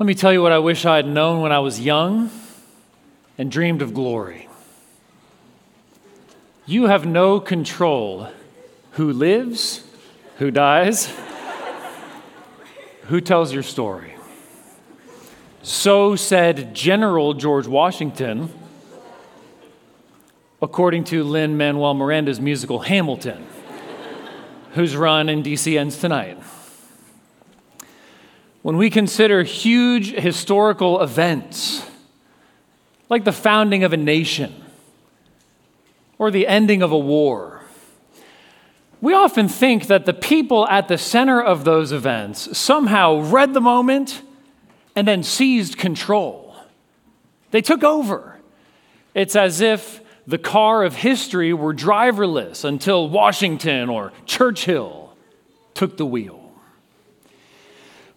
Let me tell you what I wish I had known when I was young and dreamed of glory. You have no control who lives, who dies, who tells your story. So said General George Washington, according to Lin-Manuel Miranda's musical Hamilton, whose run in D.C. ends tonight. When we consider huge historical events, like the founding of a nation or the ending of a war, we often think that the people at the center of those events somehow read the moment and then seized control. They took over. It's as if the car of history were driverless until Washington or Churchill took the wheel.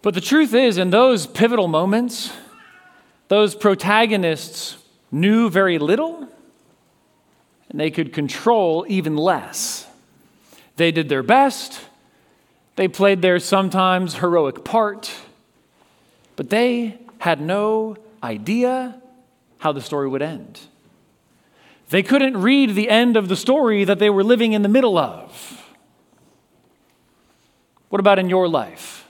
But the truth is, in those pivotal moments, those protagonists knew very little, and they could control even less. They did their best, they played their sometimes heroic part, but they had no idea how the story would end. They couldn't read the end of the story that they were living in the middle of. What about in your life?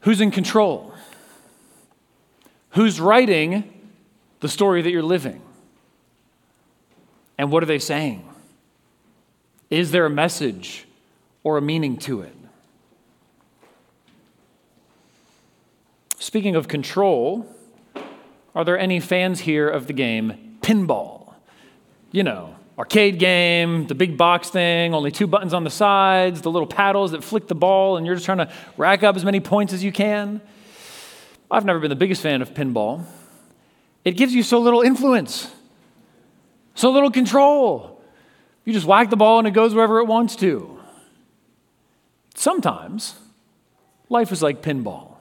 Who's in control? Who's writing the story that you're living? And what are they saying? Is there a message or a meaning to it? Speaking of control, are there any fans here of the game pinball? You know, arcade game, the big box thing, only two buttons on the sides, the little paddles that flick the ball, and you're just trying to rack up as many points as you can. I've never been the biggest fan of pinball. It gives you so little influence, so little control. You just whack the ball and it goes wherever it wants to. Sometimes, life is like pinball.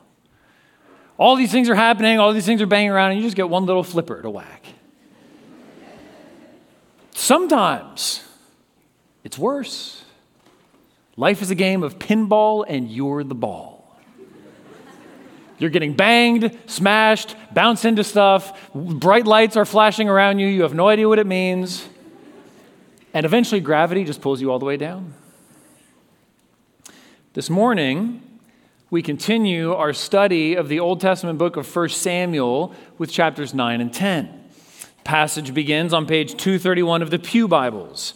All these things are happening, all these things are banging around, and you just get one little flipper to whack. Sometimes it's worse. Life is a game of pinball and you're the ball. You're getting banged, smashed, bounced into stuff, bright lights are flashing around you, you have no idea what it means, and eventually gravity just pulls you all the way down. This morning, we continue our study of the Old Testament book of 1 Samuel with chapters 9 and 10. Passage begins on page 231 of the Pew Bibles.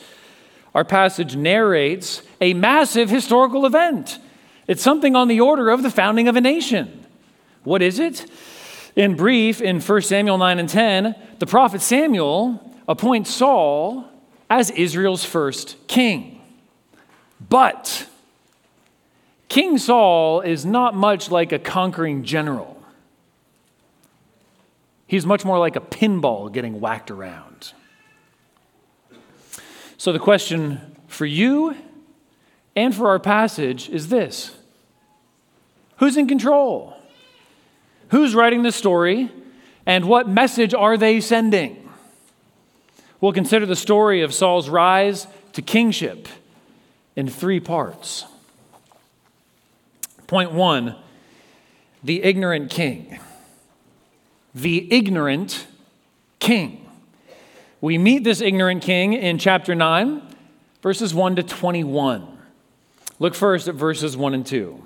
Our passage narrates a massive historical event. It's something on the order of the founding of a nation. What is it? In brief, in 1 Samuel 9 and 10, the prophet Samuel appoints Saul as Israel's first king. But King Saul is not much like a conquering general. He's much more like a pinball getting whacked around. So the question for you and for our passage is this: who's in control? Who's writing the story? And what message are they sending? We'll consider the story of Saul's rise to kingship in three parts. Point one, the ignorant king. The ignorant king. We meet this ignorant king in chapter 9, verses 1 to 21. Look first at verses 1 and 2.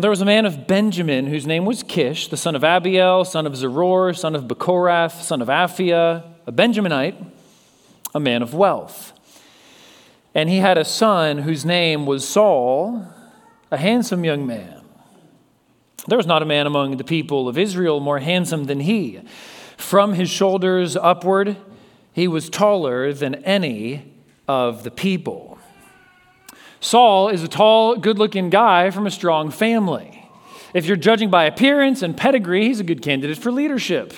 There was a man of Benjamin whose name was Kish, the son of Abiel, son of Zeror, son of Bekorath, son of Affia, a Benjaminite, a man of wealth. And he had a son whose name was Saul, a handsome young man. There was not a man among the people of Israel more handsome than he. From his shoulders upward, he was taller than any of the people. Saul is a tall, good-looking guy from a strong family. If you're judging by appearance and pedigree, he's a good candidate for leadership.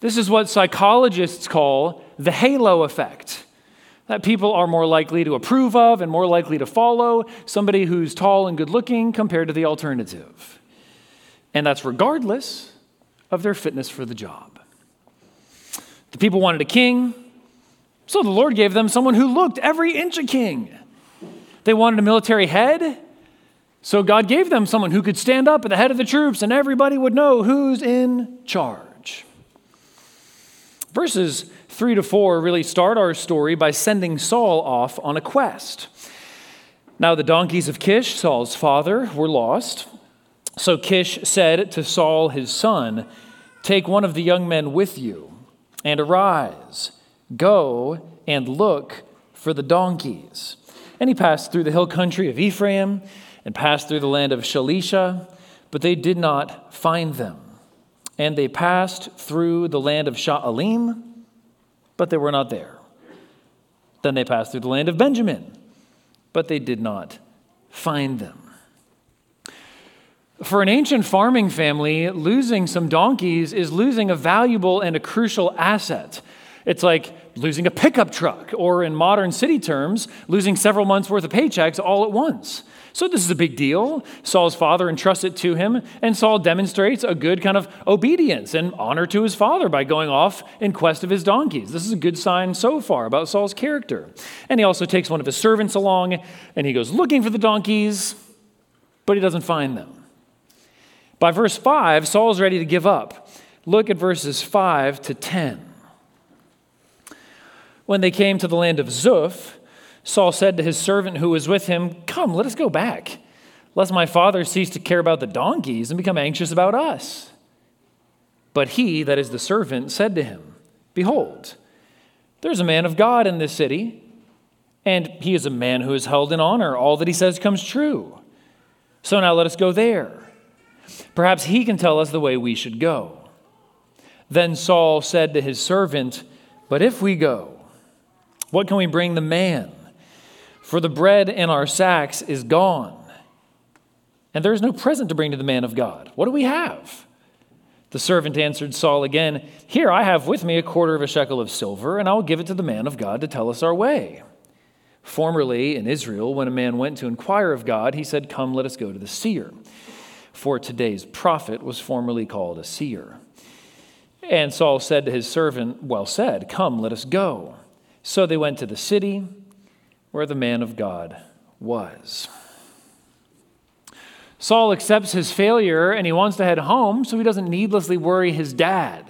This is what psychologists call the halo effect, that people are more likely to approve of and more likely to follow somebody who's tall and good-looking compared to the alternative. And that's regardless of their fitness for the job. The people wanted a king, so the Lord gave them someone who looked every inch a king. They wanted a military head, so God gave them someone who could stand up at the head of the troops and everybody would know who's in charge. Verses 3 to 4 really start our story by sending Saul off on a quest. Now the donkeys of Kish, Saul's father, were lost. So Kish said to Saul his son, "Take one of the young men with you and arise, go and look for the donkeys." And he passed through the hill country of Ephraim and passed through the land of Shalisha, but they did not find them. And they passed through the land of Sha'alim, but they were not there. Then they passed through the land of Benjamin, but they did not find them. For an ancient farming family, losing some donkeys is losing a valuable and a crucial asset. It's like losing a pickup truck, or in modern city terms, losing several months' worth of paychecks all at once. So this is a big deal. Saul's father entrusts it to him, and Saul demonstrates a good kind of obedience and honor to his father by going off in quest of his donkeys. This is a good sign so far about Saul's character. And he also takes one of his servants along, and he goes looking for the donkeys, but he doesn't find them. By verse 5, Saul's ready to give up. Look at verses 5 to 10. When they came to the land of Zoph, Saul said to his servant who was with him, "Come, let us go back, lest my father cease to care about the donkeys and become anxious about us." But he, that is the servant, said to him, "Behold, there's a man of God in this city, and he is a man who is held in honor. All that he says comes true. So now let us go there. Perhaps he can tell us the way we should go." Then Saul said to his servant, "But if we go, what can we bring the man? For the bread in our sacks is gone, and there is no present to bring to the man of God. What do we have?" The servant answered Saul again, "Here, I have with me 1/4 shekel of silver, and I will give it to the man of God to tell us our way. Formerly in Israel, when a man went to inquire of God, he said, 'Come, let us go to the seer.' For today's prophet was formerly called a seer." And Saul said to his servant, "Well said, come, let us go." So they went to the city where the man of God was. Saul accepts his failure and he wants to head home so he doesn't needlessly worry his dad.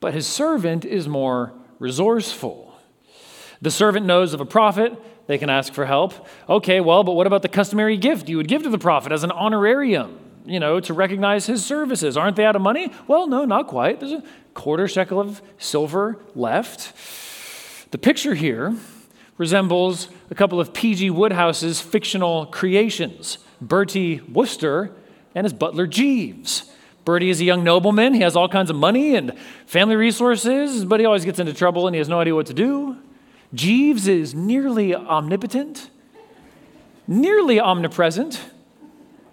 But his servant is more resourceful. The servant knows of a prophet. They can ask for help. Okay, well, but what about the customary gift you would give to the prophet as an honorarium, to recognize his services? Aren't they out of money? Well, no, not quite. There's 1/4 shekel of silver left. The picture here resembles a couple of P.G. Woodhouse's fictional creations, Bertie Wooster and his butler Jeeves. Bertie is a young nobleman. He has all kinds of money and family resources, but he always gets into trouble and he has no idea what to do. Jeeves is nearly omnipotent, nearly omnipresent,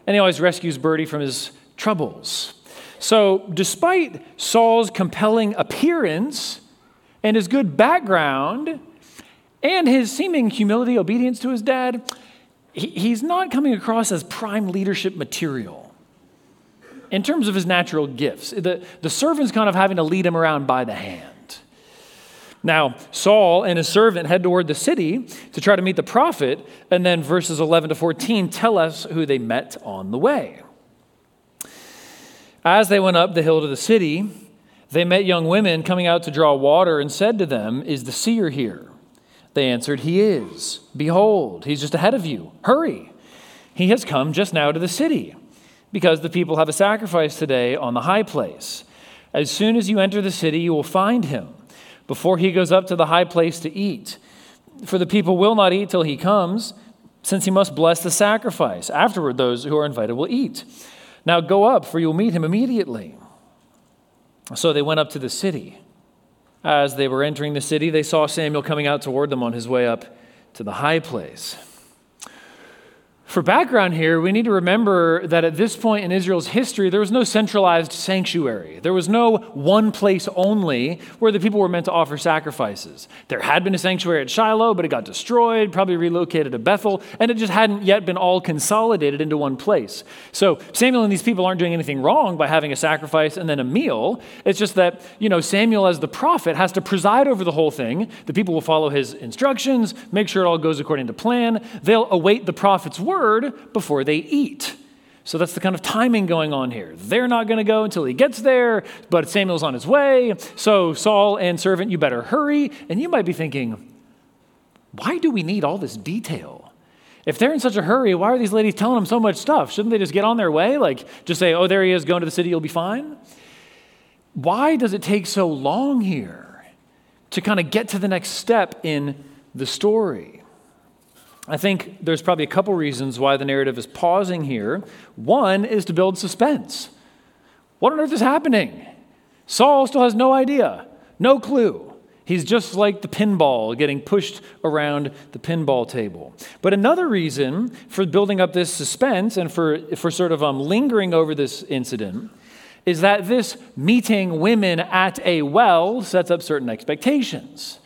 and he always rescues Bertie from his troubles. So despite Saul's compelling appearance and his good background and his seeming humility, obedience to his dad, he's not coming across as prime leadership material in terms of his natural gifts. The servant's kind of having to lead him around by the hand. Now, Saul and his servant head toward the city to try to meet the prophet, and then verses 11 to 14 tell us who they met on the way. As they went up the hill to the city, they met young women coming out to draw water and said to them, "Is the seer here?" They answered, "He is. Behold, he's just ahead of you. Hurry. He has come just now to the city, because the people have a sacrifice today on the high place. As soon as you enter the city, you will find him, before he goes up to the high place to eat. For the people will not eat till he comes, since he must bless the sacrifice. Afterward, those who are invited will eat. Now go up, for you will meet him immediately." So they went up to the city. As they were entering the city, they saw Samuel coming out toward them on his way up to the high place. For background here, we need to remember that at this point in Israel's history, there was no centralized sanctuary. There was no one place only where the people were meant to offer sacrifices. There had been a sanctuary at Shiloh, but it got destroyed, probably relocated to Bethel, and it just hadn't yet been all consolidated into one place. So Samuel and these people aren't doing anything wrong by having a sacrifice and then a meal. It's just that, you know, Samuel as the prophet has to preside over the whole thing. The people will follow his instructions, make sure it all goes according to plan. They'll await the prophet's word before they eat. So that's the kind of timing going on here. They're not going to go until he gets there, but Samuel's on his way. So Saul and servant, you better hurry. And you might be thinking, why do we need all this detail? If they're in such a hurry, why are these ladies telling him so much stuff? Shouldn't they just get on their way? Like just say, oh, there he is, going to the city, you'll be fine. Why does it take so long here to kind of get to the next step in the story? I think there's probably a couple reasons why the narrative is pausing here. One is to build suspense. What on earth is happening? Saul still has no idea, no clue. He's just like the pinball getting pushed around the pinball table. But another reason for building up this suspense and for sort of lingering over this incident is that this meeting women at a well sets up certain expectations.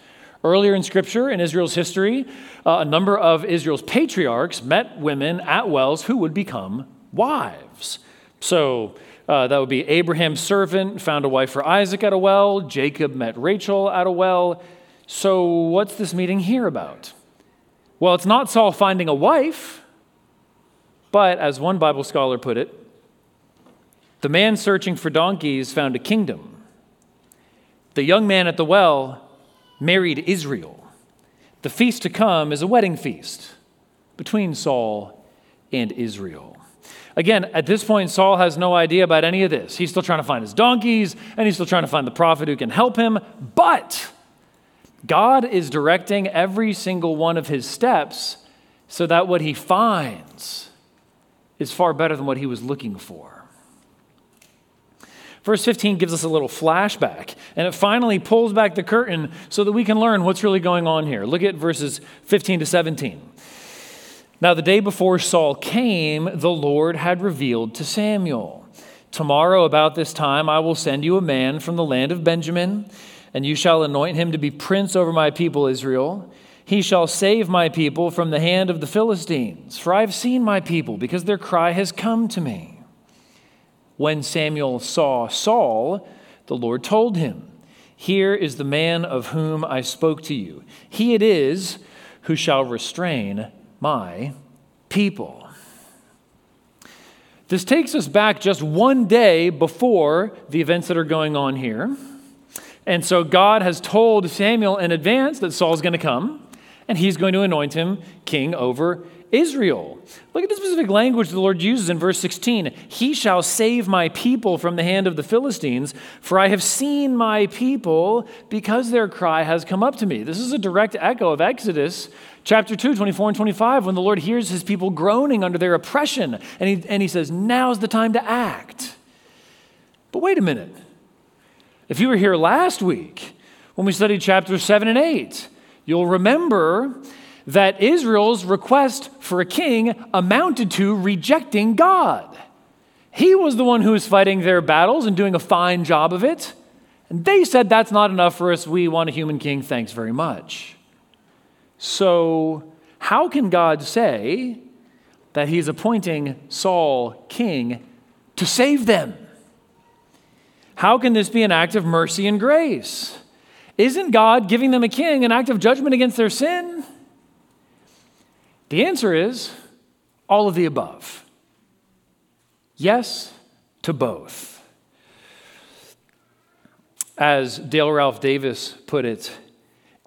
Earlier in Scripture, in Israel's history, a number of Israel's patriarchs met women at wells who would become wives. So that would be Abraham's servant found a wife for Isaac at a well. Jacob met Rachel at a well. So what's this meeting here about? Well, it's not Saul finding a wife, but as one Bible scholar put it, the man searching for donkeys found a kingdom. The young man at the well married Israel. The feast to come is a wedding feast between Saul and Israel. Again, at this point, Saul has no idea about any of this. He's still trying to find his donkeys, and he's still trying to find the prophet who can help him. But God is directing every single one of his steps so that what he finds is far better than what he was looking for. Verse 15 gives us a little flashback, and it finally pulls back the curtain so that we can learn what's really going on here. Look at verses 15 to 17. Now, the day before Saul came, the Lord had revealed to Samuel, "Tomorrow about this time I will send you a man from the land of Benjamin, and you shall anoint him to be prince over my people Israel. He shall save my people from the hand of the Philistines, for I have seen my people, because their cry has come to me." When Samuel saw Saul, the Lord told him, "Here is the man of whom I spoke to you. He it is who shall restrain my people." This takes us back just one day before the events that are going on here. And so God has told Samuel in advance that Saul's going to come, and he's going to anoint him king over Israel. Look at the specific language the Lord uses in verse 16. "He shall save my people from the hand of the Philistines, for I have seen my people because their cry has come up to me." This is a direct echo of Exodus chapter 2, 24 and 25, when the Lord hears his people groaning under their oppression, and he says, now's the time to act. But wait a minute. If you were here last week when we studied chapters 7 and 8, you'll remember that Israel's request for a king amounted to rejecting God. He was the one who was fighting their battles and doing a fine job of it. And they said, that's not enough for us. We want a human king. Thanks very much. So how can God say that he's appointing Saul king to save them? How can this be an act of mercy and grace? Isn't God giving them a king an act of judgment against their sin? The answer is all of the above. Yes to both. As Dale Ralph Davis put it,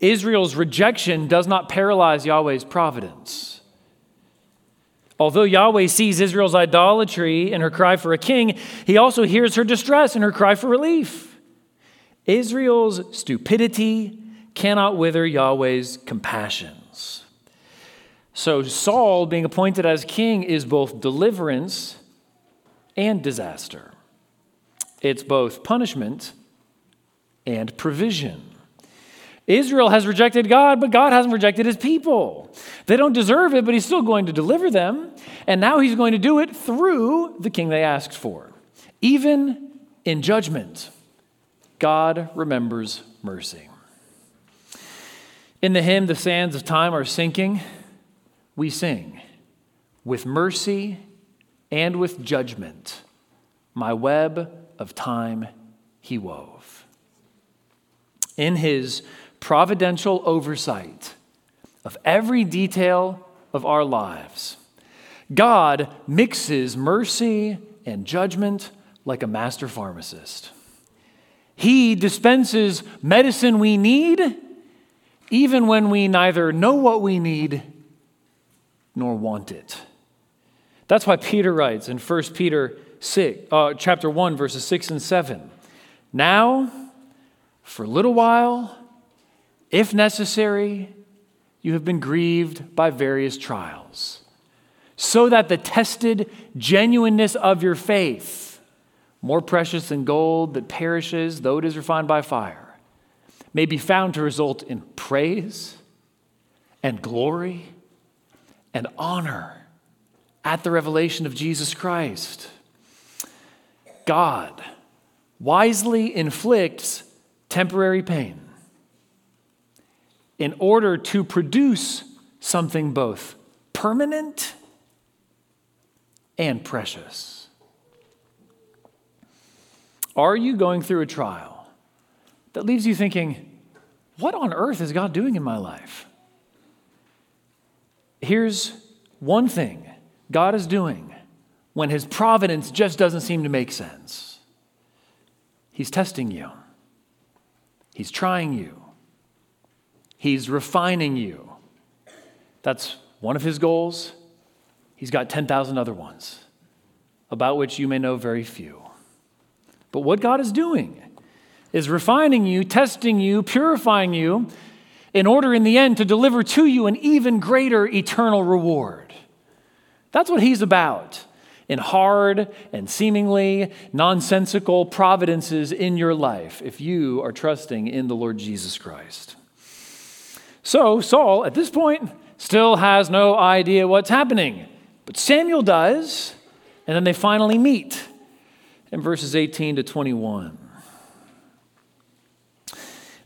Israel's rejection does not paralyze Yahweh's providence. Although Yahweh sees Israel's idolatry and her cry for a king, he also hears her distress and her cry for relief. Israel's stupidity cannot wither Yahweh's compassions. So Saul being appointed as king is both deliverance and disaster. It's both punishment and provision. Israel has rejected God, but God hasn't rejected his people. They don't deserve it, but he's still going to deliver them. And now he's going to do it through the king they asked for. Even in judgment, God remembers mercy. In the hymn, "The Sands of Time Are Sinking," we sing, "With mercy and with judgment, my web of time he wove." In his providential oversight of every detail of our lives, God mixes mercy and judgment like a master pharmacist. He dispenses medicine we need, even when we neither know what we need nor want it. That's why Peter writes in 1 Peter chapter 1, verses 6 and 7, "Now, for a little while, if necessary, you have been grieved by various trials, so that the tested genuineness of your faith, more precious than gold that perishes, though it is refined by fire, may be found to result in praise and glory and honor at the revelation of Jesus Christ." God wisely inflicts temporary pain in order to produce something both permanent and precious. Are you going through a trial that leaves you thinking, what on earth is God doing in my life? Here's one thing God is doing when his providence just doesn't seem to make sense. He's testing you. He's trying you. He's refining you. That's one of his goals. He's got 10,000 other ones, about which you may know very few. But what God is doing is refining you, testing you, purifying you, in order in the end to deliver to you an even greater eternal reward. That's what he's about in hard and seemingly nonsensical providences in your life, if you are trusting in the Lord Jesus Christ. So Saul, at this point, still has no idea what's happening, but Samuel does, and then they finally meet in verses 18 to 21.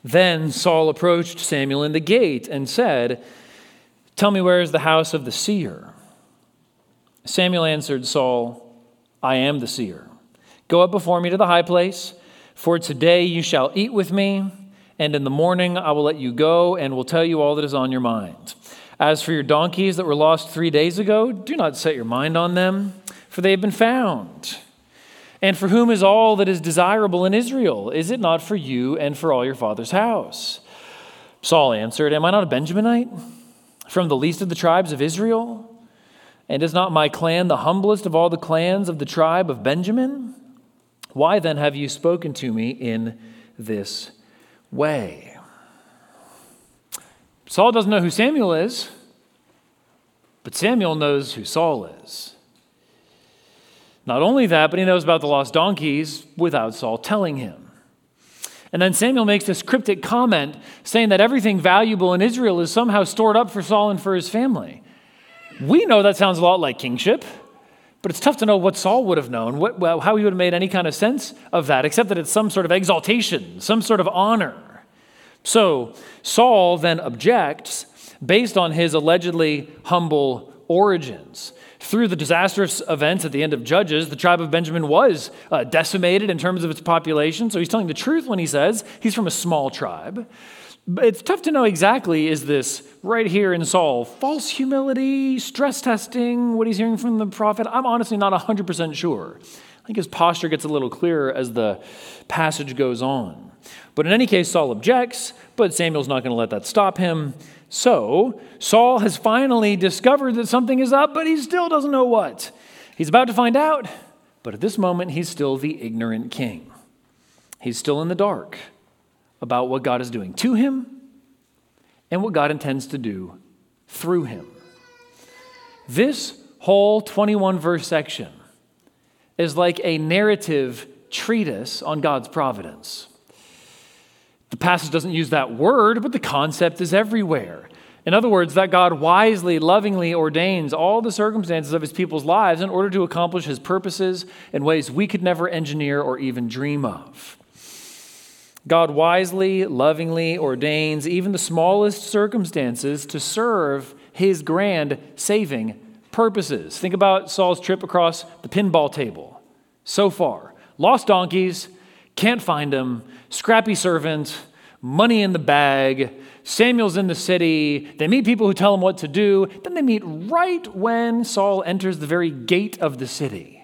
"Then Saul approached Samuel in the gate and said, 'Tell me, where is the house of the seer?' Samuel answered Saul, 'I am the seer. Go up before me to the high place, for today you shall eat with me, and in the morning I will let you go and will tell you all that is on your mind. As for your donkeys that were lost 3 days ago, do not set your mind on them, for they have been found. And for whom is all that is desirable in Israel? Is it not for you and for all your father's house?' Saul answered, 'Am I not a Benjaminite, from the least of the tribes of Israel? And is not my clan the humblest of all the clans of the tribe of Benjamin? Why then have you spoken to me in this way?'" Saul doesn't know who Samuel is, but Samuel knows who Saul is. Not only that, but he knows about the lost donkeys without Saul telling him. And then Samuel makes this cryptic comment saying that everything valuable in Israel is somehow stored up for Saul and for his family. We know that sounds a lot like kingship, but it's tough to know what Saul would have known, how he would have made any kind of sense of that, except that it's some sort of exaltation, some sort of honor. So Saul then objects based on his allegedly humble origins. Through the disastrous events at the end of Judges, the tribe of Benjamin was decimated in terms of its population. So he's telling the truth when he says he's from a small tribe. But it's tough to know exactly, is this right here in Saul false humility, stress testing, what he's hearing from the prophet? I'm honestly not 100% sure. I think his posture gets a little clearer as the passage goes on. But in any case, Saul objects, but Samuel's not going to let that stop him. So Saul has finally discovered that something is up, but he still doesn't know what. He's about to find out, but at this moment, he's still the ignorant king. He's still in the dark about what God is doing to him and what God intends to do through him. This whole 21-verse section is like a narrative treatise on God's providence. The passage doesn't use that word, but the concept is everywhere. In other words, that God wisely, lovingly ordains all the circumstances of his people's lives in order to accomplish his purposes in ways we could never engineer or even dream of. God wisely, lovingly ordains even the smallest circumstances to serve his grand saving purposes. Think about Saul's trip across the pinball table. So far, lost donkeys, can't find them, scrappy servant, money in the bag, Samuel's in the city, they meet people who tell him what to do, then they meet right when Saul enters the very gate of the city.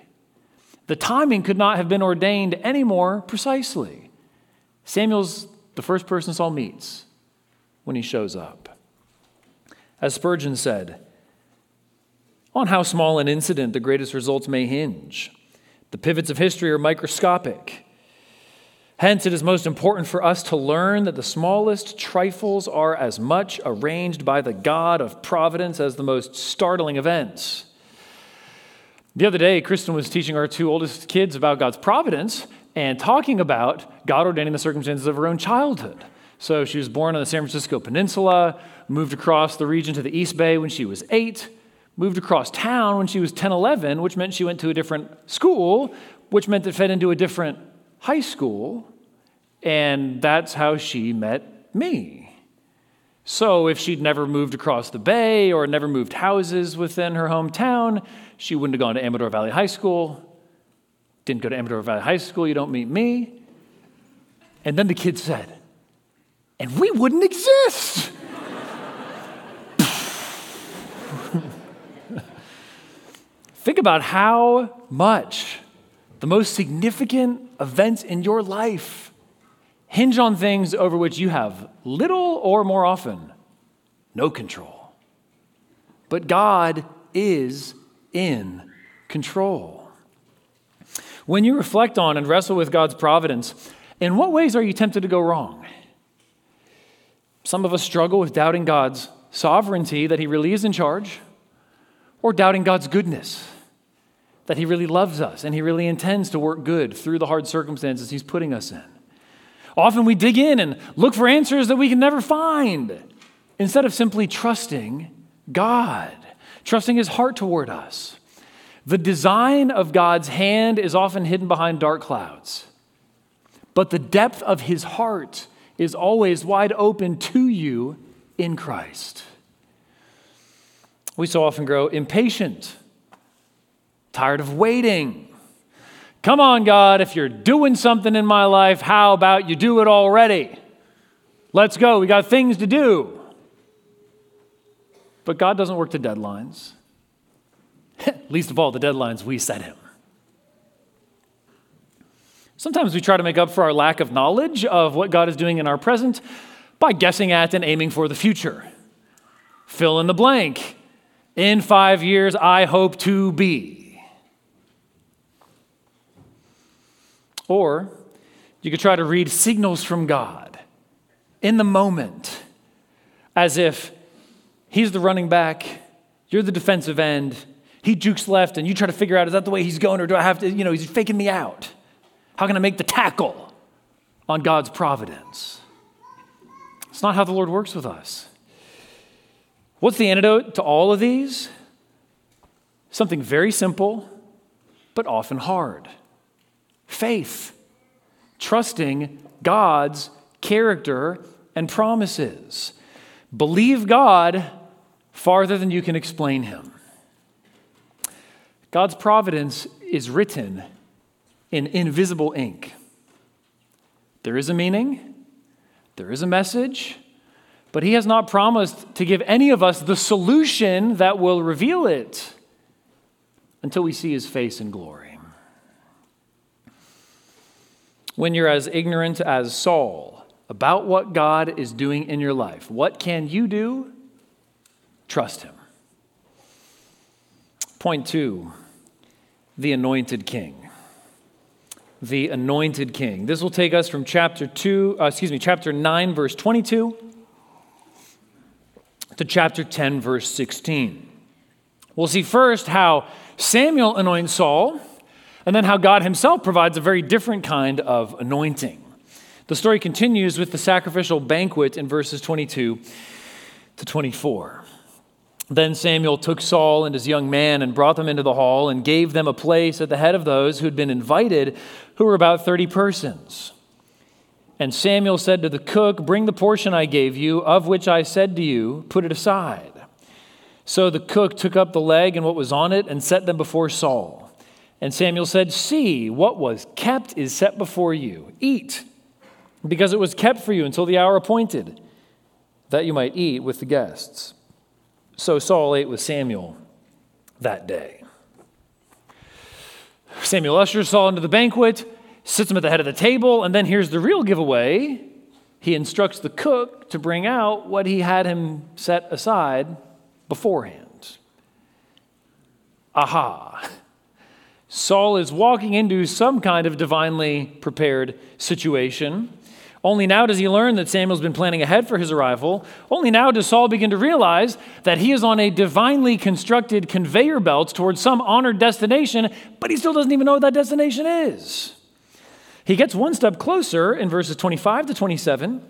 The timing could not have been ordained any more precisely. Samuel's the first person Saul meets when he shows up. As Spurgeon said, on how small an incident the greatest results may hinge. The pivots of history are microscopic. Hence, it is most important for us to learn that the smallest trifles are as much arranged by the God of providence as the most startling events. The other day, Kristen was teaching our two oldest kids about God's providence and talking about God ordaining the circumstances of her own childhood. So she was born on the San Francisco Peninsula, moved across the region to the East Bay when she was 8, moved across town when she was 10, 11, which meant she went to a different school, which meant it fed into a different high school, and that's how she met me. So if she'd never moved across the bay or never moved houses within her hometown, she wouldn't have gone to Amador Valley High School. Didn't go to Amador Valley High School, you don't meet me. And then the kid said, and we wouldn't exist. Think about how much the most significant events in your life hinge on things over which you have little or more often no control. But God is in control. When you reflect on and wrestle with God's providence, in what ways are you tempted to go wrong? Some of us struggle with doubting God's sovereignty, that he really is in charge, or doubting God's goodness, that he really loves us and he really intends to work good through the hard circumstances he's putting us in. Often we dig in and look for answers that we can never find instead of simply trusting God, trusting his heart toward us. The design of God's hand is often hidden behind dark clouds, but the depth of his heart is always wide open to you in Christ. We so often grow impatient, tired of waiting. Come on, God, if you're doing something in my life, how about you do it already? Let's go. We got things to do. But God doesn't work to deadlines. Least of all, the deadlines we set him. Sometimes we try to make up for our lack of knowledge of what God is doing in our present by guessing at and aiming for the future. Fill in the blank. In 5 years, I hope to be. Or you could try to read signals from God in the moment as if he's the running back, you're the defensive end, he jukes left and you try to figure out, is that the way he's going or do I have to, he's faking me out. How can I make the tackle on God's providence? It's not how the Lord works with us. What's the antidote to all of these? Something very simple, but often hard. Faith, trusting God's character and promises. Believe God farther than you can explain him. God's providence is written in invisible ink. There is a meaning, there is a message, but he has not promised to give any of us the solution that will reveal it until we see his face in glory. When you're as ignorant as Saul about what God is doing in your life, what can you do? Trust him. Point 2, the anointed king. The anointed king. This will take us from chapter 9, verse 22 to chapter 10, verse 16. We'll see first how Samuel anoints Saul, and then how God himself provides a very different kind of anointing. The story continues with the sacrificial banquet in verses 22 to 24. Then Samuel took Saul and his young man and brought them into the hall and gave them a place at the head of those who had been invited, who were about 30 persons. And Samuel said to the cook, "Bring the portion I gave you, of which I said to you, put it aside." So the cook took up the leg and what was on it and set them before Saul. And Samuel said, "See, what was kept is set before you. Eat, because it was kept for you until the hour appointed, that you might eat with the guests." So Saul ate with Samuel that day. Samuel ushers Saul into the banquet, sits him at the head of the table, and then here's the real giveaway. He instructs the cook to bring out what he had him set aside beforehand. Aha! Saul is walking into some kind of divinely prepared situation. Only now does he learn that Samuel's been planning ahead for his arrival. Only now does Saul begin to realize that he is on a divinely constructed conveyor belt towards some honored destination, but he still doesn't even know what that destination is. He gets one step closer in verses 25 to 27.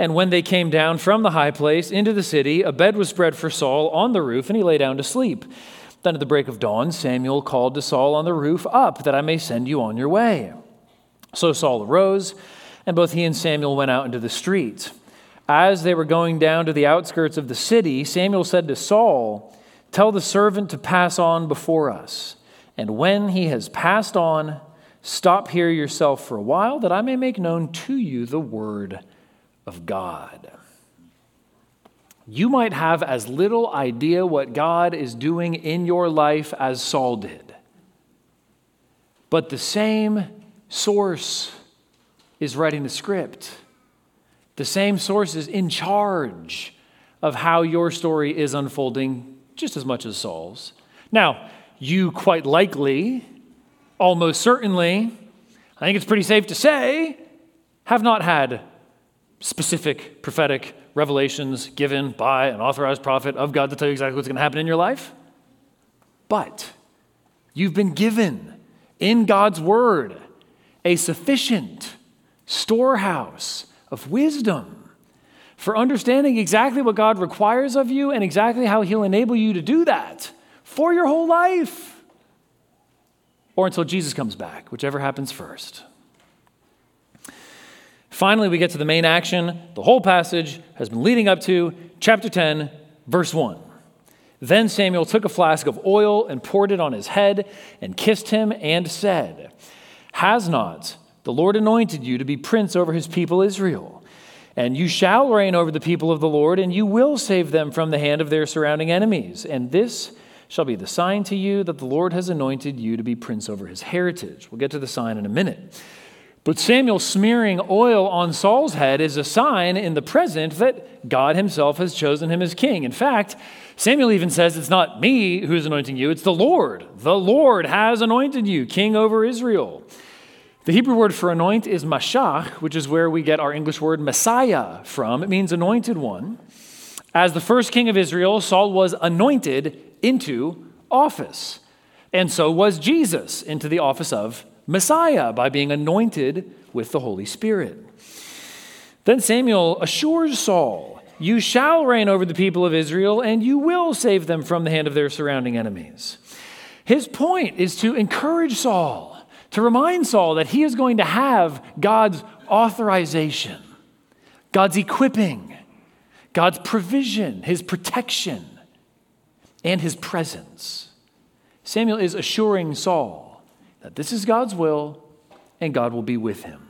And when they came down from the high place into the city, a bed was spread for Saul on the roof, and he lay down to sleep. Then at the break of dawn, Samuel called to Saul on the roof, "Up, that I may send you on your way." So Saul arose, and both he and Samuel went out into the street. As they were going down to the outskirts of the city, Samuel said to Saul, "Tell the servant to pass on before us. And when he has passed on, stop here yourself for a while, that I may make known to you the word of God." You might have as little idea what God is doing in your life as Saul did. But the same source is writing the script. The same source is in charge of how your story is unfolding just as much as Saul's. Now, you quite likely, almost certainly, I think it's pretty safe to say, have not had specific prophetic revelations given by an authorized prophet of God to tell you exactly what's going to happen in your life. But you've been given in God's word a sufficient storehouse of wisdom for understanding exactly what God requires of you and exactly how he'll enable you to do that for your whole life or until Jesus comes back, whichever happens first. Finally, we get to the main action the whole passage has been leading up to, chapter 10, verse 1. Then Samuel took a flask of oil and poured it on his head and kissed him and said, "Has not the Lord anointed you to be prince over his people Israel? And you shall reign over the people of the Lord, and you will save them from the hand of their surrounding enemies. And this shall be the sign to you that the Lord has anointed you to be prince over his heritage." We'll get to the sign in a minute. But Samuel smearing oil on Saul's head is a sign in the present that God himself has chosen him as king. In fact, Samuel even says, "It's not me who's anointing you, it's the Lord. The Lord has anointed you, king over Israel." The Hebrew word for anoint is mashach, which is where we get our English word Messiah from. It means anointed one. As the first king of Israel, Saul was anointed into office. And so was Jesus into the office of Messiah by being anointed with the Holy Spirit. Then Samuel assures Saul, "You shall reign over the people of Israel, and you will save them from the hand of their surrounding enemies." His point is to encourage Saul, to remind Saul that he is going to have God's authorization, God's equipping, God's provision, his protection, and his presence. Samuel is assuring Saul that this is God's will and God will be with him.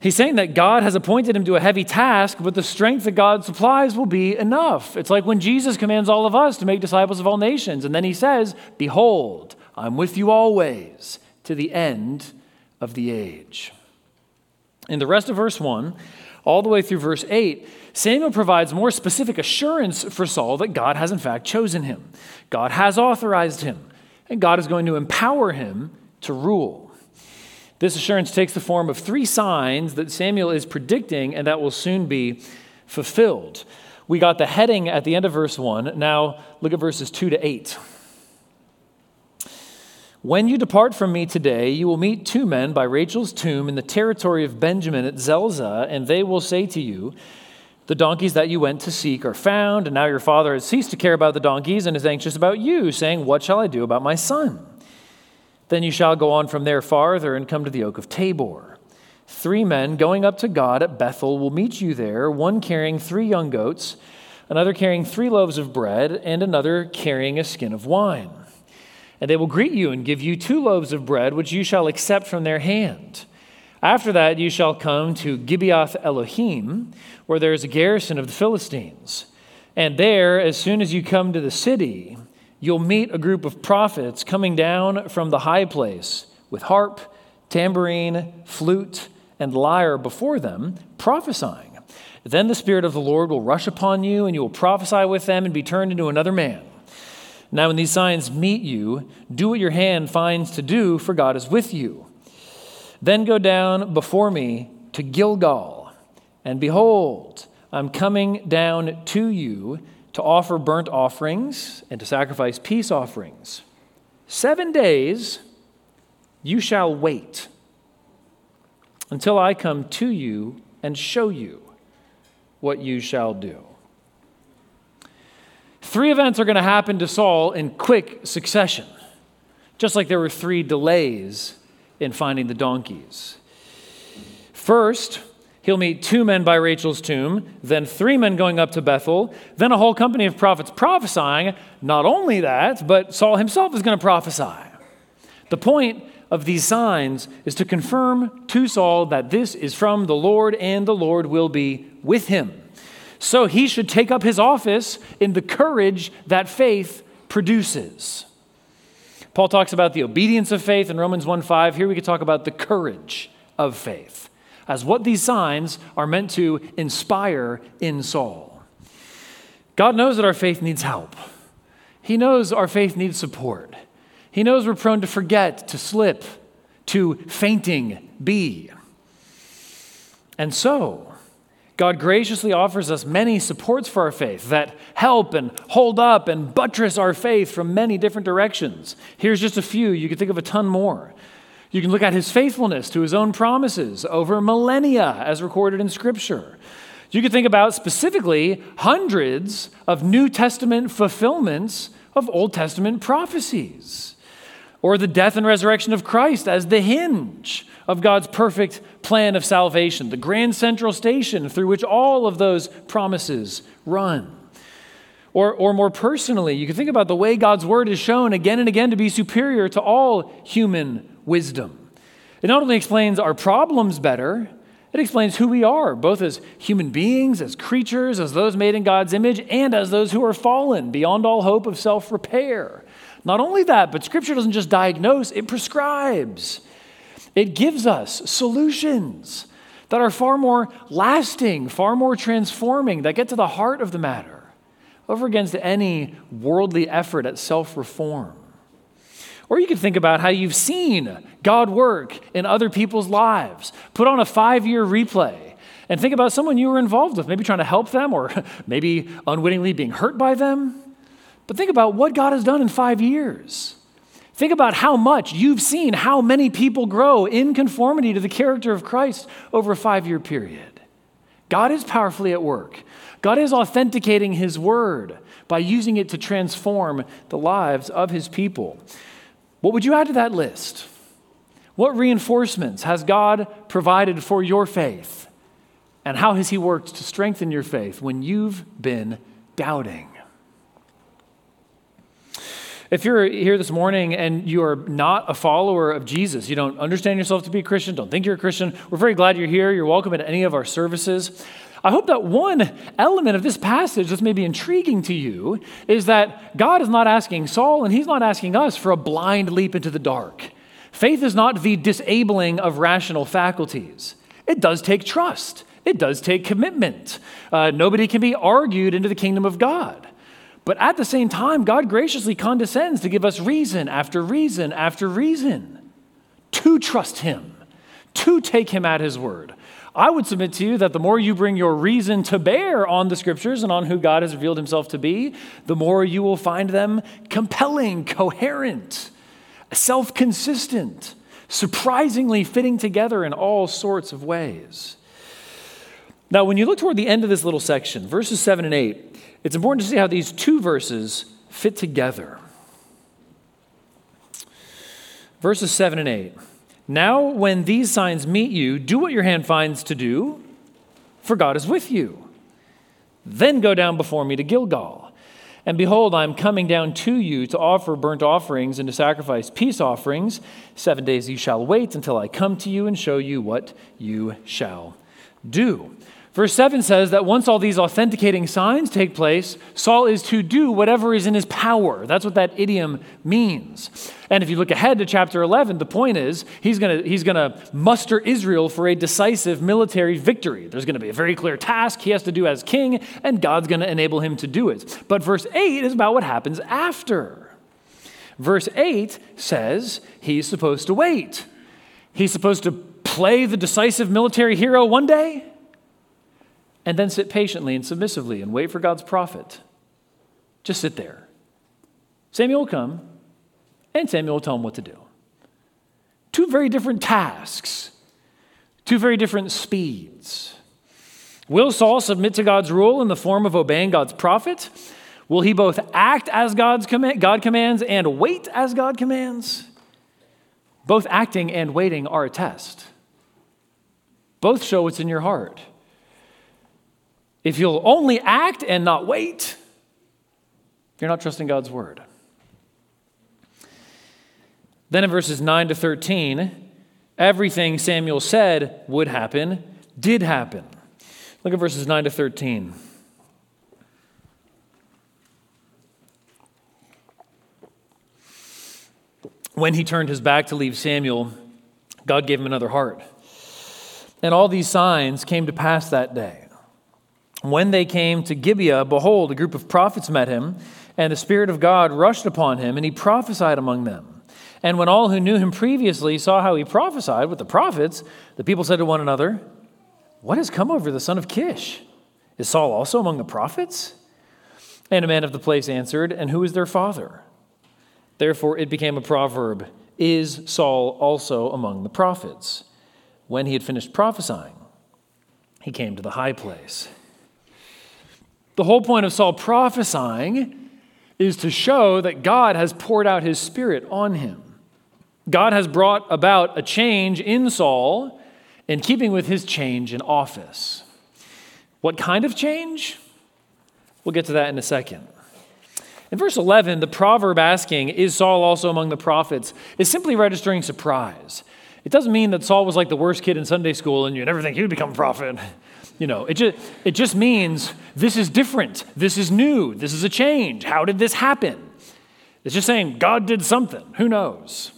He's saying that God has appointed him to a heavy task, but the strength that God supplies will be enough. It's like when Jesus commands all of us to make disciples of all nations, and then he says, "Behold, I'm with you always, to the end of the age." In the rest of verse 1, all the way through verse 8, Samuel provides more specific assurance for Saul that God has in fact chosen him. God has authorized him, and God is going to empower him to rule. This assurance takes the form of three signs that Samuel is predicting and that will soon be fulfilled. We got the heading at the end of verse 1. Now look at verses 2 to 8. When you depart from me today, you will meet two men by Rachel's tomb in the territory of Benjamin at Zelzah, and they will say to you, the donkeys that you went to seek are found, and now your father has ceased to care about the donkeys and is anxious about you, saying, what shall I do about my son? Then you shall go on from there farther and come to the oak of Tabor. Three men going up to God at Bethel will meet you there, one carrying 3 young goats, another carrying 3 loaves of bread, and another carrying a skin of wine. And they will greet you and give you 2 loaves of bread, which you shall accept from their hand. After that, you shall come to Gibeath Elohim, where there is a garrison of the Philistines. And there, as soon as you come to the city, you'll meet a group of prophets coming down from the high place with harp, tambourine, flute, and lyre before them, prophesying. Then the Spirit of the Lord will rush upon you, and you will prophesy with them and be turned into another man. Now when these signs meet you, do what your hand finds to do, for God is with you. Then go down before me to Gilgal, and behold, I'm coming down to you to offer burnt offerings and to sacrifice peace offerings. 7 days you shall wait until I come to you and show you what you shall do. 3 events are going to happen to Saul in quick succession, just like there were 3 delays in finding the donkeys. First, he'll meet 2 men by Rachel's tomb, then 3 men going up to Bethel, then a whole company of prophets prophesying. Not only that, but Saul himself is going to prophesy. The point of these signs is to confirm to Saul that this is from the Lord and the Lord will be with him. So he should take up his office in the courage that faith produces. Paul talks about the obedience of faith in Romans 1:5. Here we could talk about the courage of faith as what these signs are meant to inspire in Saul. God knows that our faith needs help. He knows our faith needs support. He knows we're prone to forget, to slip, to fainting be. And so God graciously offers us many supports for our faith that help and hold up and buttress our faith from many different directions. Here's just a few. You can think of a ton more. You can look at his faithfulness to his own promises over millennia as recorded in Scripture. You can think about specifically hundreds of New Testament fulfillments of Old Testament prophecies, or the death and resurrection of Christ as the hinge of God's perfect plan of salvation, the grand central station through which all of those promises run. Or more personally, you can think about the way God's word is shown again and again to be superior to all human wisdom. It not only explains our problems better, it explains who we are, both as human beings, as creatures, as those made in God's image, and as those who are fallen beyond all hope of self-repair. Not only that, but Scripture doesn't just diagnose, it prescribes. It gives us solutions that are far more lasting, far more transforming, that get to the heart of the matter, over against any worldly effort at self-reform. Or you can think about how you've seen God work in other people's lives. Put on a 5-year replay and think about someone you were involved with, maybe trying to help them or maybe unwittingly being hurt by them. But think about what God has done in 5 years. Think about how much you've seen, how many people grow in conformity to the character of Christ over a 5-year period. God is powerfully at work. God is authenticating his word by using it to transform the lives of his people. What would you add to that list? What reinforcements has God provided for your faith? And how has he worked to strengthen your faith when you've been doubting? If you're here this morning and you are not a follower of Jesus, you don't understand yourself to be a Christian, don't think you're a Christian, we're very glad you're here. You're welcome at any of our services. I hope that one element of this passage that's maybe intriguing to you is that God is not asking Saul and he's not asking us for a blind leap into the dark. Faith is not the disabling of rational faculties. It does take trust. It does take commitment. Nobody can be argued into the kingdom of God. But at the same time, God graciously condescends to give us reason after reason after reason to trust him, to take him at his word. I would submit to you that the more you bring your reason to bear on the Scriptures and on who God has revealed himself to be, the more you will find them compelling, coherent, self-consistent, surprisingly fitting together in all sorts of ways. Now, when you look toward the end of this little section, verses 7 and 8, it's important to see how these two verses fit together. Verses 7 and 8. Now, when these signs meet you, do what your hand finds to do, for God is with you. Then go down before me to Gilgal. And behold, I am coming down to you to offer burnt offerings and to sacrifice peace offerings. 7 days you shall wait until I come to you and show you what you shall do. Verse 7 says that once all these authenticating signs take place, Saul is to do whatever is in his power. That's what that idiom means. And if you look ahead to chapter 11, the point is he's going to muster Israel for a decisive military victory. There's going to be a very clear task he has to do as king, and God's going to enable him to do it. But verse 8 is about what happens after. Verse 8 says he's supposed to wait. He's supposed to play the decisive military hero one day, and then sit patiently and submissively and wait for God's prophet. Just sit there. Samuel will come, and Samuel will tell him what to do. Two very different tasks. Two very different speeds. Will Saul submit to God's rule in the form of obeying God's prophet? Will he both act as God commands and wait as God commands? Both acting and waiting are a test. Both show what's in your heart. If you'll only act and not wait, you're not trusting God's word. Then in verses 9 to 13, everything Samuel said would happen, did happen. Look at verses 9 to 13. When he turned his back to leave Samuel, God gave him another heart. And all these signs came to pass that day. When they came to Gibeah, behold, a group of prophets met him, and the Spirit of God rushed upon him, and he prophesied among them. And when all who knew him previously saw how he prophesied with the prophets, the people said to one another, "What has come over the son of Kish? Is Saul also among the prophets?" And a man of the place answered, "And who is their father?" Therefore it became a proverb, "Is Saul also among the prophets?" When he had finished prophesying, he came to the high place. The whole point of Saul prophesying is to show that God has poured out his Spirit on him. God has brought about a change in Saul in keeping with his change in office. What kind of change? We'll get to that in a second. In verse 11, the proverb asking, "Is Saul also among the prophets?" is simply registering surprise. It doesn't mean that Saul was like the worst kid in Sunday school and you never think he'd become a prophet. You know, it just means this is different, this is new, this is a change. How did this happen? It's just saying God did something. Who knows?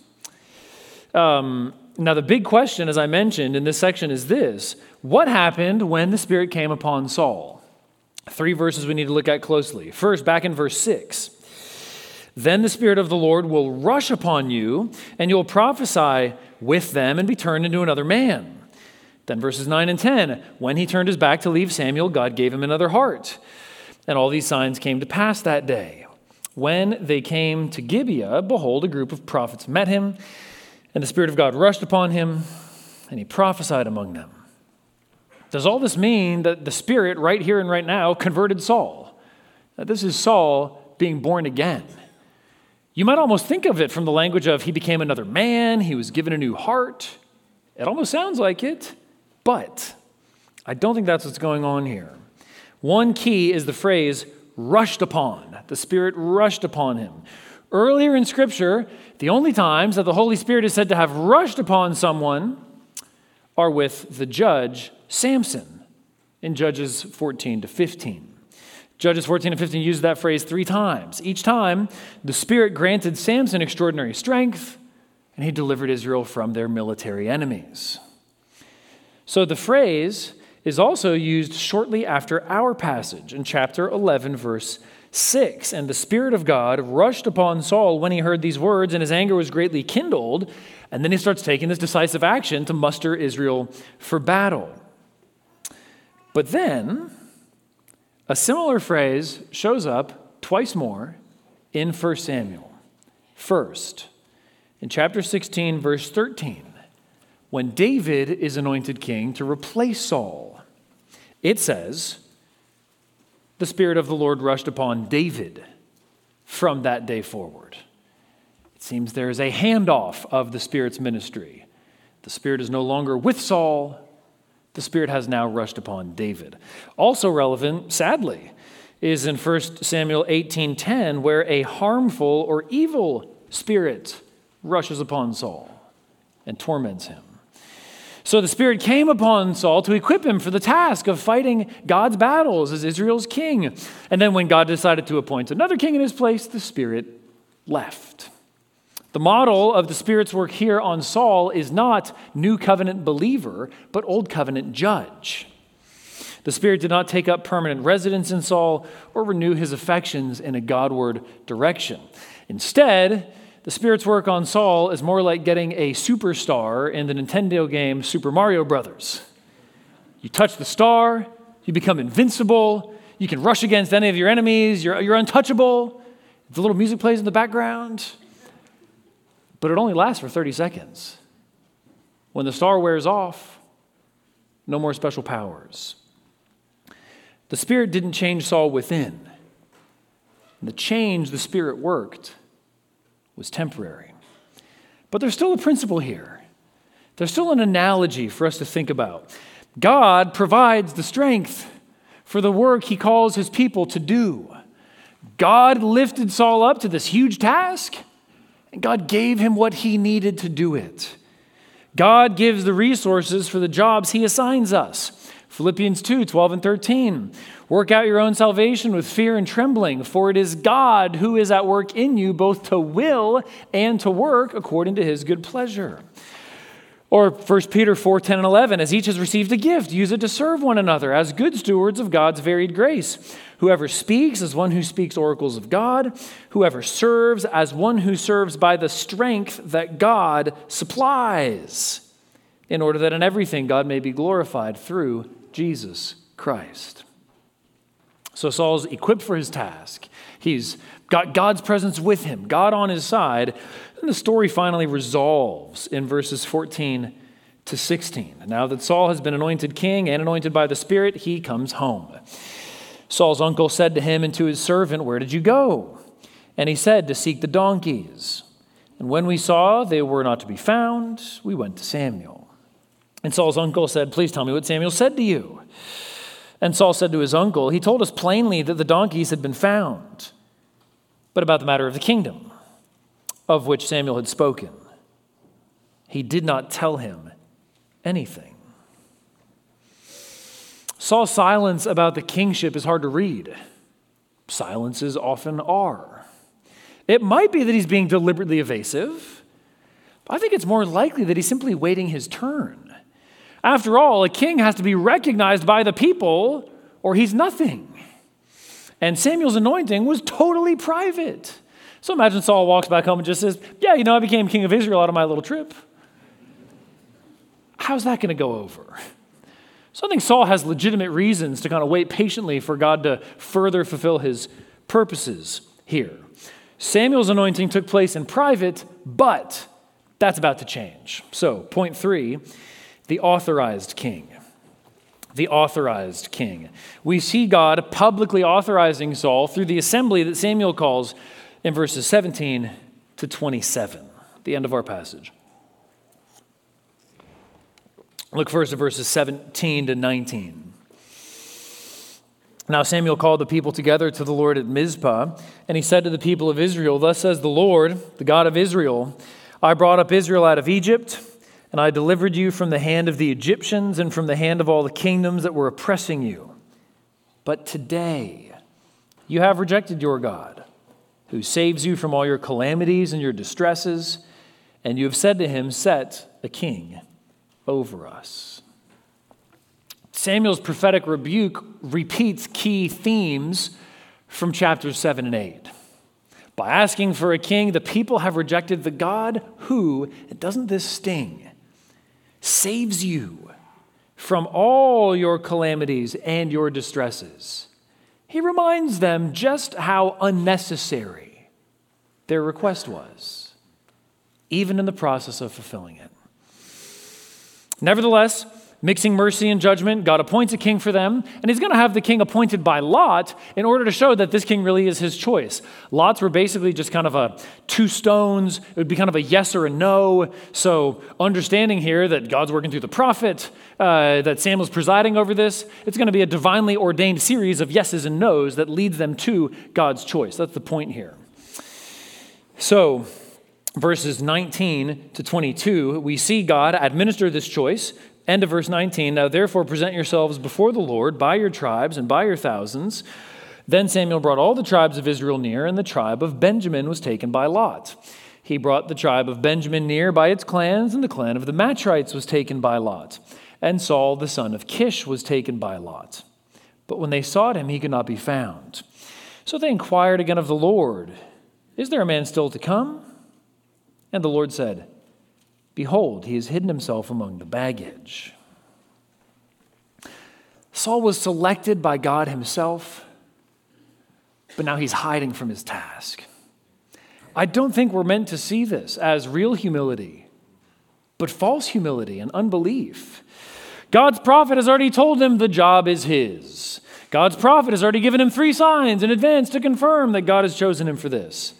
Now, the big question, as I mentioned in this section, is this. What happened when the Spirit came upon Saul? Three verses we need to look at closely. First, back in verse 6. Then the Spirit of the Lord will rush upon you, and you'll prophesy with them and be turned into another man. Then verses 9 and 10, when he turned his back to leave Samuel, God gave him another heart. And all these signs came to pass that day. When they came to Gibeah, behold, a group of prophets met him, and the Spirit of God rushed upon him, and he prophesied among them. Does all this mean that the Spirit right here and right now converted Saul? That this is Saul being born again. You might almost think of it from the language of he became another man, he was given a new heart. It almost sounds like it. But I don't think that's what's going on here. One key is the phrase rushed upon. The Spirit rushed upon him. Earlier in Scripture, the only times that the Holy Spirit is said to have rushed upon someone are with the judge, Samson, in Judges 14 to 15. Judges 14 and 15 use that phrase 3 times. Each time, the Spirit granted Samson extraordinary strength, and he delivered Israel from their military enemies. So the phrase is also used shortly after our passage in chapter 11, verse 6. And the Spirit of God rushed upon Saul when he heard these words, and his anger was greatly kindled. And then he starts taking this decisive action to muster Israel for battle. But then a similar phrase shows up twice more in 1 Samuel. First, in chapter 16, verse 13, when David is anointed king to replace Saul, it says, the Spirit of the Lord rushed upon David from that day forward. It seems there is a handoff of the Spirit's ministry. The Spirit is no longer with Saul. The Spirit has now rushed upon David. Also relevant, sadly, is in 1 Samuel 18:10, where a harmful or evil spirit rushes upon Saul and torments him. So the Spirit came upon Saul to equip him for the task of fighting God's battles as Israel's king. And then when God decided to appoint another king in his place, the Spirit left. The model of the Spirit's work here on Saul is not new covenant believer, but old covenant judge. The Spirit did not take up permanent residence in Saul or renew his affections in a Godward direction. Instead, the Spirit's work on Saul is more like getting a superstar in the Nintendo game Super Mario Brothers. You touch the star, you become invincible, you can rush against any of your enemies, you're untouchable, the little music plays in the background. But it only lasts for 30 seconds. When the star wears off, no more special powers. The Spirit didn't change Saul within. The change the Spirit worked was temporary. But there's still a principle here. There's still an analogy for us to think about. God provides the strength for the work he calls his people to do. God lifted Saul up to this huge task. God gave him what he needed to do it. God gives the resources for the jobs he assigns us. Philippians 2, 12 and 13. Work out your own salvation with fear and trembling, for it is God who is at work in you, both to will and to work according to his good pleasure. Or 1 Peter 4, 10 and 11. As each has received a gift, use it to serve one another as good stewards of God's varied grace. Whoever speaks as one who speaks oracles of God. Whoever serves as one who serves by the strength that God supplies, in order that in everything God may be glorified through Jesus Christ. So Saul's equipped for his task. He's got God's presence with him, God on his side. And the story finally resolves in verses 14 to 16. Now that Saul has been anointed king and anointed by the Spirit, he comes home. Saul's uncle said to him and to his servant, "Where did you go?" And he said, "To seek the donkeys. And when we saw they were not to be found, we went to Samuel." And Saul's uncle said, "Please tell me what Samuel said to you." And Saul said to his uncle, "He told us plainly that the donkeys had been found, but about the matter of the kingdom, of which Samuel had spoken, he did not tell him anything." Saul's silence about the kingship is hard to read. Silences often are. It might be that he's being deliberately evasive, but I think it's more likely that he's simply waiting his turn. After all, a king has to be recognized by the people or he's nothing. And Samuel's anointing was totally private. So imagine Saul walks back home and just says, "Yeah, you know, I became king of Israel out of my little trip." How's that going to go over? So I think Saul has legitimate reasons to kind of wait patiently for God to further fulfill his purposes here. Samuel's anointing took place in private, but that's about to change. So point 3, the authorized king. The authorized king. We see God publicly authorizing Saul through the assembly that Samuel calls in verses 17 to 27, the end of our passage. Look first at verses 17 to 19. Now Samuel called the people together to the Lord at Mizpah, and he said to the people of Israel, "Thus says the Lord, the God of Israel, I brought up Israel out of Egypt, and I delivered you from the hand of the Egyptians and from the hand of all the kingdoms that were oppressing you. But today you have rejected your God, who saves you from all your calamities and your distresses, and you have said to him, 'Set a king over us.'" Samuel's prophetic rebuke repeats key themes from chapters 7 and 8. By asking for a king, the people have rejected the God who, and doesn't this sting, saves you from all your calamities and your distresses. He reminds them just how unnecessary their request was. even in the process of fulfilling it. Nevertheless, mixing mercy and judgment, God appoints a king for them, and he's going to have the king appointed by Lot in order to show that this king really is his choice. Lots were basically just kind of a two stones. It would be kind of a yes or a no. So understanding here that God's working through the prophet, that Samuel's presiding over this, it's going to be a divinely ordained series of yeses and nos that leads them to God's choice. That's the point here. So verses 19 to 22, we see God administer this choice. End of verse 19, now therefore present yourselves before the Lord by your tribes and by your thousands. Then Samuel brought all the tribes of Israel near, and the tribe of Benjamin was taken by Lot. He brought the tribe of Benjamin near by its clans, and the clan of the Matrites was taken by Lot. And Saul, the son of Kish, was taken by Lot. But when they sought him, he could not be found. So they inquired again of the Lord, is there a man still to come? And the Lord said, behold, he has hidden himself among the baggage. Saul was selected by God himself, but now he's hiding from his task. I don't think we're meant to see this as real humility, but false humility and unbelief. God's prophet has already told him the job is his. God's prophet has already given him 3 signs in advance to confirm that God has chosen him for this.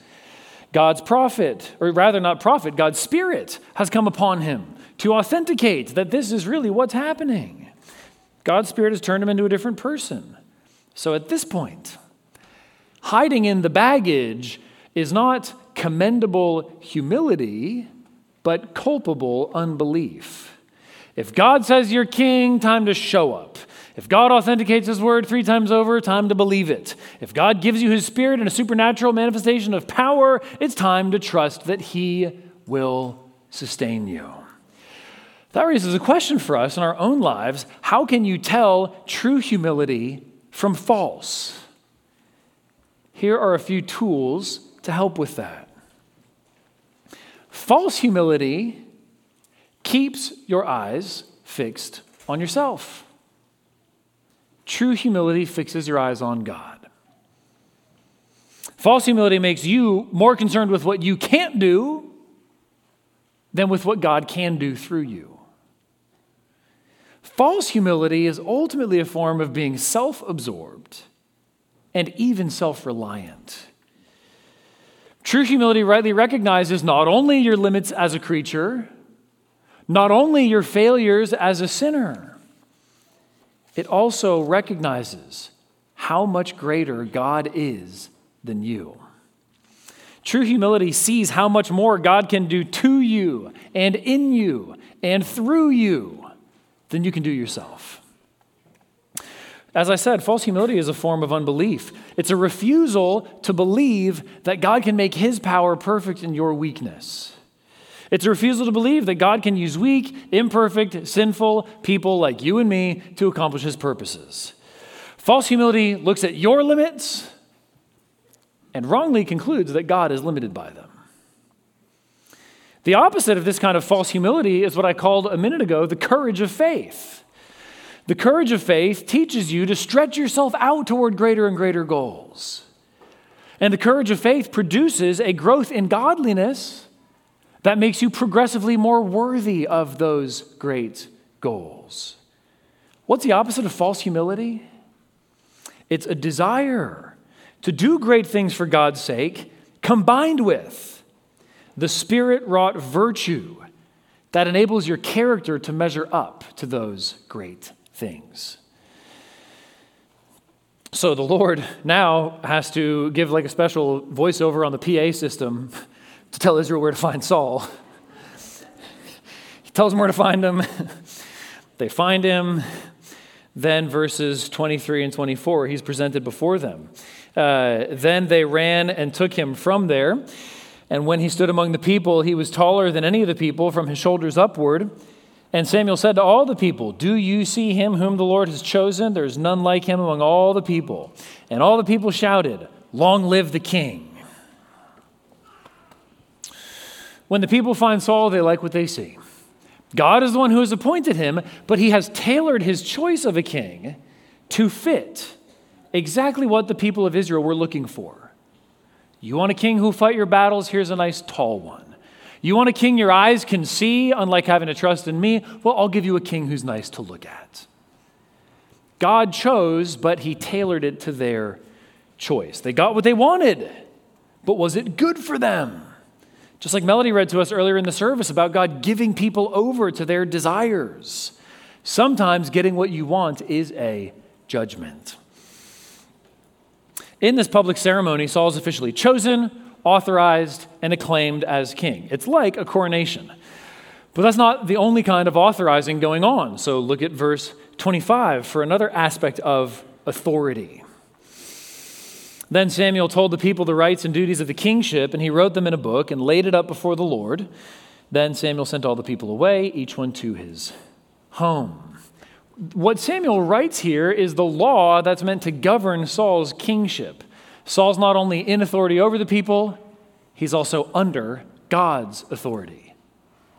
God's prophet, or rather not prophet, God's spirit has come upon him to authenticate that this is really what's happening. God's spirit has turned him into a different person. So at this point, hiding in the baggage is not commendable humility, but culpable unbelief. If God says you're king, time to show up. If God authenticates his word 3 times over, time to believe it. If God gives you his spirit in a supernatural manifestation of power, it's time to trust that he will sustain you. That raises a question for us in our own lives. How can you tell true humility from false? Here are a few tools to help with that. False humility keeps your eyes fixed on yourself. True humility fixes your eyes on God. False humility makes you more concerned with what you can't do than with what God can do through you. False humility is ultimately a form of being self-absorbed and even self-reliant. True humility rightly recognizes not only your limits as a creature, not only your failures as a sinner, it also recognizes how much greater God is than you. True humility sees how much more God can do to you and in you and through you than you can do yourself. As I said, false humility is a form of unbelief. It's a refusal to believe that God can make his power perfect in your weakness. It's a refusal to believe that God can use weak, imperfect, sinful people like you and me to accomplish his purposes. False humility looks at your limits and wrongly concludes that God is limited by them. The opposite of this kind of false humility is what I called a minute ago the courage of faith. The courage of faith teaches you to stretch yourself out toward greater and greater goals. And the courage of faith produces a growth in godliness that makes you progressively more worthy of those great goals. What's the opposite of false humility? It's a desire to do great things for God's sake, combined with the Spirit-wrought virtue that enables your character to measure up to those great things. So the Lord now has to give like a special voiceover on the PA system to tell Israel where to find Saul. He tells them where to find him. They find him. Then verses 23 and 24, he's presented before them. Then they ran and took him from there. And when he stood among the people, he was taller than any of the people from his shoulders upward. And Samuel said to all the people, do you see him whom the Lord has chosen? There is none like him among all the people. And all the people shouted, long live the king. When the people find Saul, they like what they see. God is the one who has appointed him, but he has tailored his choice of a king to fit exactly what the people of Israel were looking for. You want a king who will fight your battles? Here's a nice tall one. You want a king your eyes can see, unlike having to trust in me? Well, I'll give you a king who's nice to look at. God chose, but he tailored it to their choice. They got what they wanted, but was it good for them? Just like Melody read to us earlier in the service about God giving people over to their desires. Sometimes getting what you want is a judgment. In this public ceremony, Saul is officially chosen, authorized, and acclaimed as king. It's like a coronation. But that's not the only kind of authorizing going on. So look at verse 25 for another aspect of authority. Then Samuel told the people the rights and duties of the kingship, and he wrote them in a book and laid it up before the Lord. Then Samuel sent all the people away, each one to his home. What Samuel writes here is the law that's meant to govern Saul's kingship. Saul's not only in authority over the people, he's also under God's authority.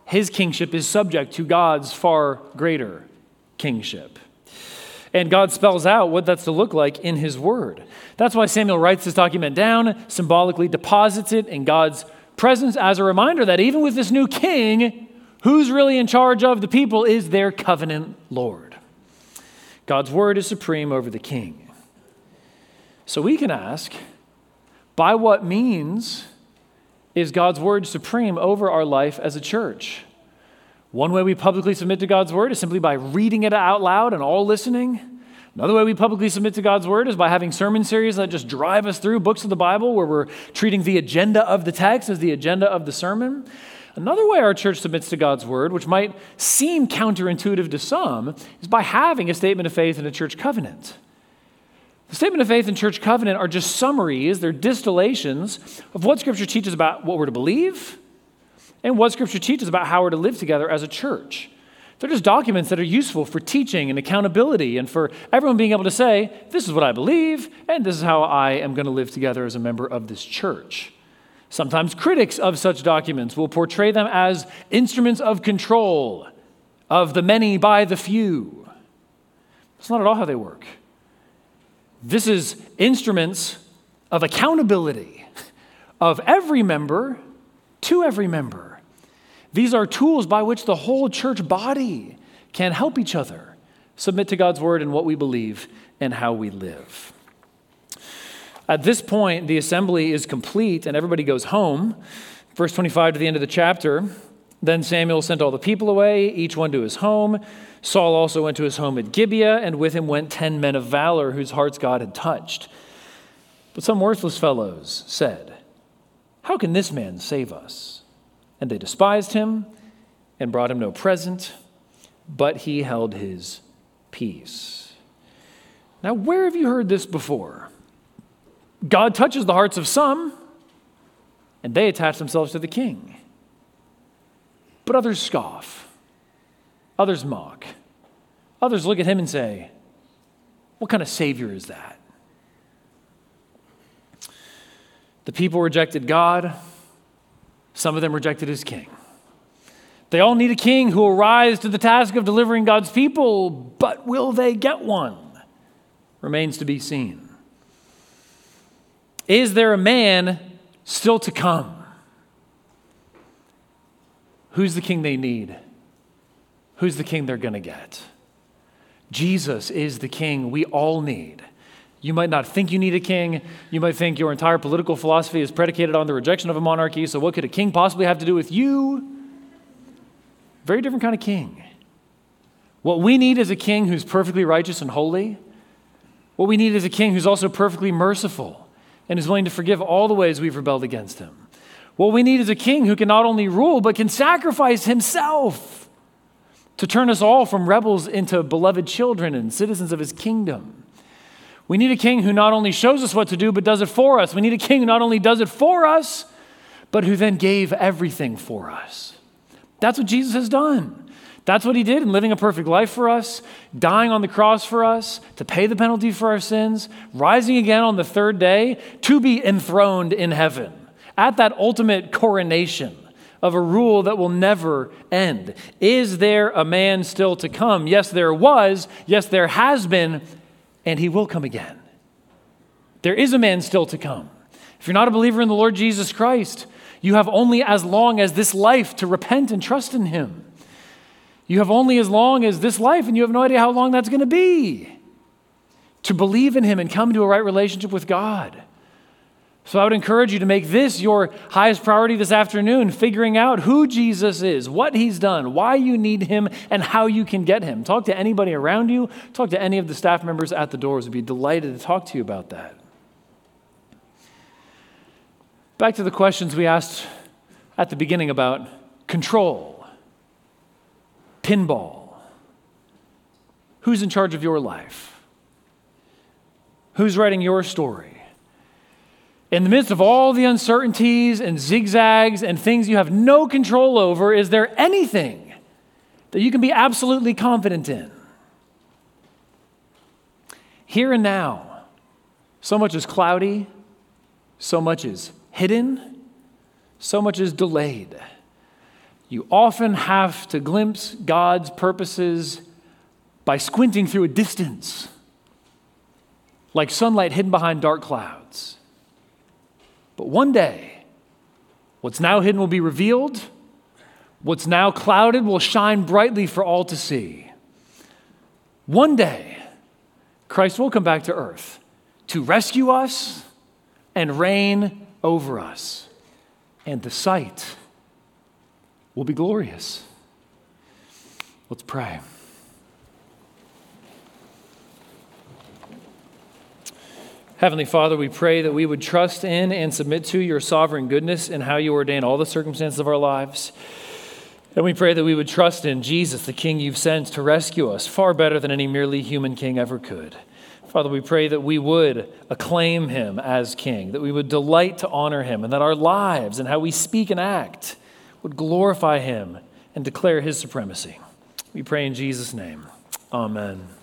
His kingship is subject to God's far greater kingship. And God spells out what that's to look like in his word. That's why Samuel writes this document down, symbolically deposits it in God's presence as a reminder that even with this new king, who's really in charge of the people is their covenant Lord. God's word is supreme over the king. So we can ask, by what means is God's word supreme over our life as a church? One way we publicly submit to God's word is simply by reading it out loud and all listening. Another way we publicly submit to God's word is by having sermon series that just drive us through books of the Bible where we're treating the agenda of the text as the agenda of the sermon. Another way our church submits to God's word, which might seem counterintuitive to some, is by having a statement of faith and a church covenant. The statement of faith and church covenant are just summaries, they're distillations of what Scripture teaches about what we're to believe, and what Scripture teaches about how we're to live together as a church. They're just documents that are useful for teaching and accountability and for everyone being able to say, this is what I believe, and this is how I am going to live together as a member of this church. Sometimes critics of such documents will portray them as instruments of control, of the many by the few. That's not at all how they work. This is instruments of accountability of every member to every member. These are tools by which the whole church body can help each other submit to God's word and what we believe and how we live. At this point, the assembly is complete and everybody goes home. Verse 25 to the end of the chapter. Then Samuel sent all the people away, each one to his home. Saul also went to his home at Gibeah, and with him went 10 men of valor whose hearts God had touched. But some worthless fellows said, "How can this man save us?" And they despised him and brought him no present, but he held his peace. Now, where have you heard this before? God touches the hearts of some, and they attach themselves to the king. But others scoff, others mock, others look at him and say, "What kind of savior is that?" The people rejected God. Some of them rejected his king. They all need a king who will rise to the task of delivering God's people, but will they get one? Remains to be seen. Is there a man still to come? Who's the king they need? Who's the king they're going to get? Jesus is the king we all need. You might not think you need a king. You might think your entire political philosophy is predicated on the rejection of a monarchy, so what could a king possibly have to do with you? Very different kind of king. What we need is a king who's perfectly righteous and holy. What we need is a king who's also perfectly merciful and is willing to forgive all the ways we've rebelled against him. What we need is a king who can not only rule, but can sacrifice himself to turn us all from rebels into beloved children and citizens of his kingdom. We need a king who not only shows us what to do, but does it for us. We need a king who not only does it for us, but who then gave everything for us. That's what Jesus has done. That's what he did in living a perfect life for us, dying on the cross for us, to pay the penalty for our sins, rising again on the third day to be enthroned in heaven at that ultimate coronation of a rule that will never end. Is there a man still to come? Yes, there was. Yes, there has been. And he will come again. There is a man still to come. If you're not a believer in the Lord Jesus Christ, You have only as long as this life to repent and trust in him. You have only as long as this life, and you have no idea how long that's going to be, to believe in him and come to a right relationship with God. So I would encourage you to make this your highest priority this afternoon, figuring out who Jesus is, what he's done, why you need him, and how you can get him. Talk to anybody around you. Talk to any of the staff members at the doors. We'd be delighted to talk to you about that. Back to the questions we asked at the beginning about control, pinball. Who's in charge of your life? Who's writing your story? In the midst of all the uncertainties and zigzags and things you have no control over, is there anything that you can be absolutely confident in? Here and now, so much is cloudy, so much is hidden, so much is delayed. You often have to glimpse God's purposes by squinting through a distance, like sunlight hidden behind dark clouds. But one day, what's now hidden will be revealed. What's now clouded will shine brightly for all to see. One day, Christ will come back to earth to rescue us and reign over us. And the sight will be glorious. Let's pray. Heavenly Father, we pray that we would trust in and submit to your sovereign goodness and how you ordain all the circumstances of our lives. And we pray that we would trust in Jesus, the King you've sent to rescue us, far better than any merely human king ever could. Father, we pray that we would acclaim him as king, that we would delight to honor him, and that our lives and how we speak and act would glorify him and declare his supremacy. We pray in Jesus' name. Amen.